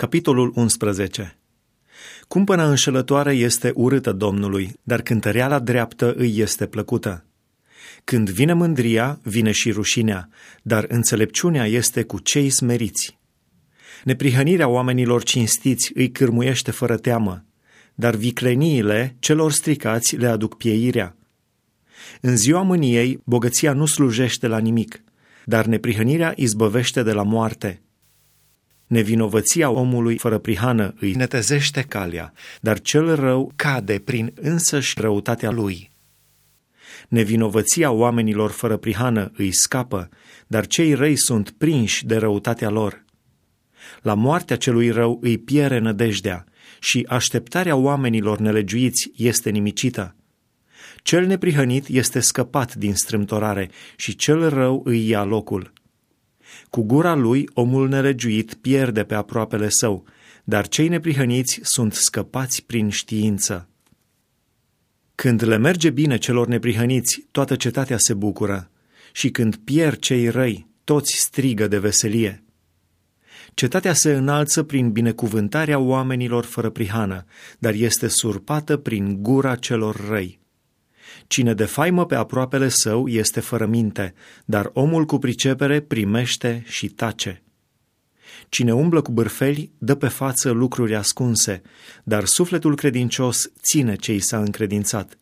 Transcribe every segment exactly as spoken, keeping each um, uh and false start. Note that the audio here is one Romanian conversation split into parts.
Capitolul unsprezece. Cumpăna înșelătoare este urâtă Domnului, dar cântăreala dreaptă îi este plăcută. Când vine mândria, vine și rușinea, dar înțelepciunea este cu cei smeriți. Neprihănirea oamenilor cinstiți îi cârmuiește fără teamă, dar vicleniile celor stricați le aduc pieirea. În ziua mâniei, bogăția nu slujește la nimic, dar neprihănirea izbăvește de la moarte. Nevinovăția omului fără prihană îi netezește calea, dar cel rău cade prin însăși răutatea lui. Nevinovăția oamenilor fără prihană îi scapă, dar cei răi sunt prinși de răutatea lor. La moartea celui rău îi piere nădejdea și așteptarea oamenilor nelegiuiți este nimicită. Cel neprihănit este scăpat din strâmtorare și cel rău îi ia locul. Cu gura lui omul nelegiuit pierde pe aproapele său, dar cei neprihăniți sunt scăpați prin știință. Când le merge bine celor neprihăniți, toată cetatea se bucură, și când pierd cei răi, toți strigă de veselie. Cetatea se înalță prin binecuvântarea oamenilor fără prihană, dar este surpată prin gura celor răi. Cine defaimă pe aproapele său este fără minte, dar omul cu pricepere primește și tace. Cine umblă cu bârfeli dă pe față lucruri ascunse, dar sufletul credincios ține ce i s-a încredințat.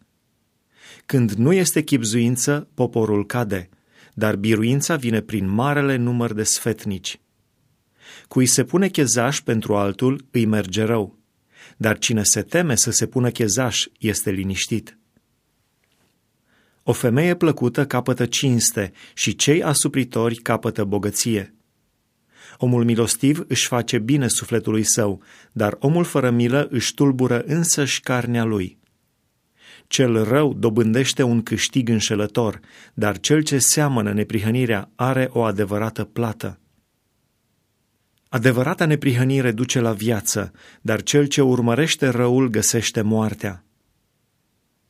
Când nu este chibzuință, poporul cade, dar biruința vine prin marele număr de sfetnici. Cui se pune chezaș pentru altul îi merge rău, dar cine se teme să se pună chezaș este liniștit. O femeie plăcută capătă cinste și cei asupritori capătă bogăție. Omul milostiv își face bine sufletului său, dar omul fără milă își tulbură însăși carnea lui. Cel rău dobândește un câștig înșelător, dar cel ce seamănă neprihănirea are o adevărată plată. Adevărata neprihănire duce la viață, dar cel ce urmărește răul găsește moartea.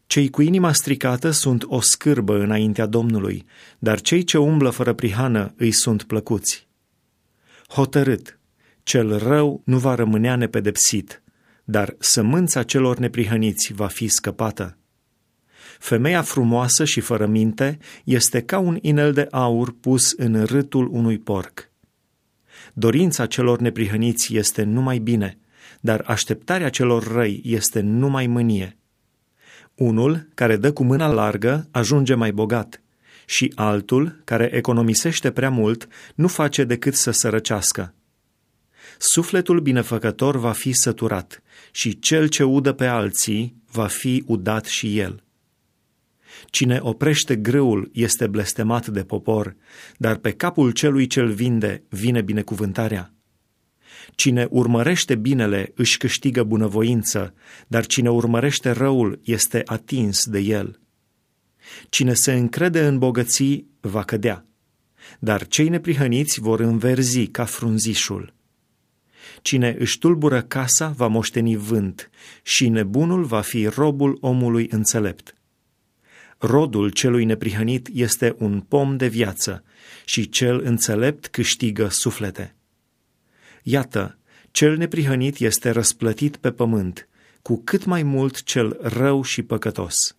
Cei cu inima stricată sunt o scârbă înaintea Domnului, dar cei ce umblă fără prihană îi sunt plăcuți. Hotărât, cel rău nu va rămânea nepedepsit, dar sămânța celor neprihăniți va fi scăpată. Femeia frumoasă și fără minte este ca un inel de aur pus în râtul unui porc. Dorința celor neprihăniți este numai bine, dar așteptarea celor răi este numai mânie. Unul care dă cu mâna largă ajunge mai bogat și altul care economisește prea mult nu face decât să sărăcească. Sufletul binefăcător va fi săturat și cel ce udă pe alții va fi udat și el. Cine oprește grâul este blestemat de popor, dar pe capul celui ce-l vinde vine binecuvântarea. Cine urmărește binele își câștigă bunăvoință, dar cine urmărește răul este atins de el. Cine se încrede în bogății va cădea, dar cei neprihăniți vor înverzi ca frunzișul. Cine își tulbură casa va moșteni vânt și nebunul va fi robul omului înțelept. Rodul celui neprihănit este un pom de viață și cel înțelept câștigă suflete. Iată, cel neprihănit este răsplătit pe pământ, cu cât mai mult cel rău și păcătos.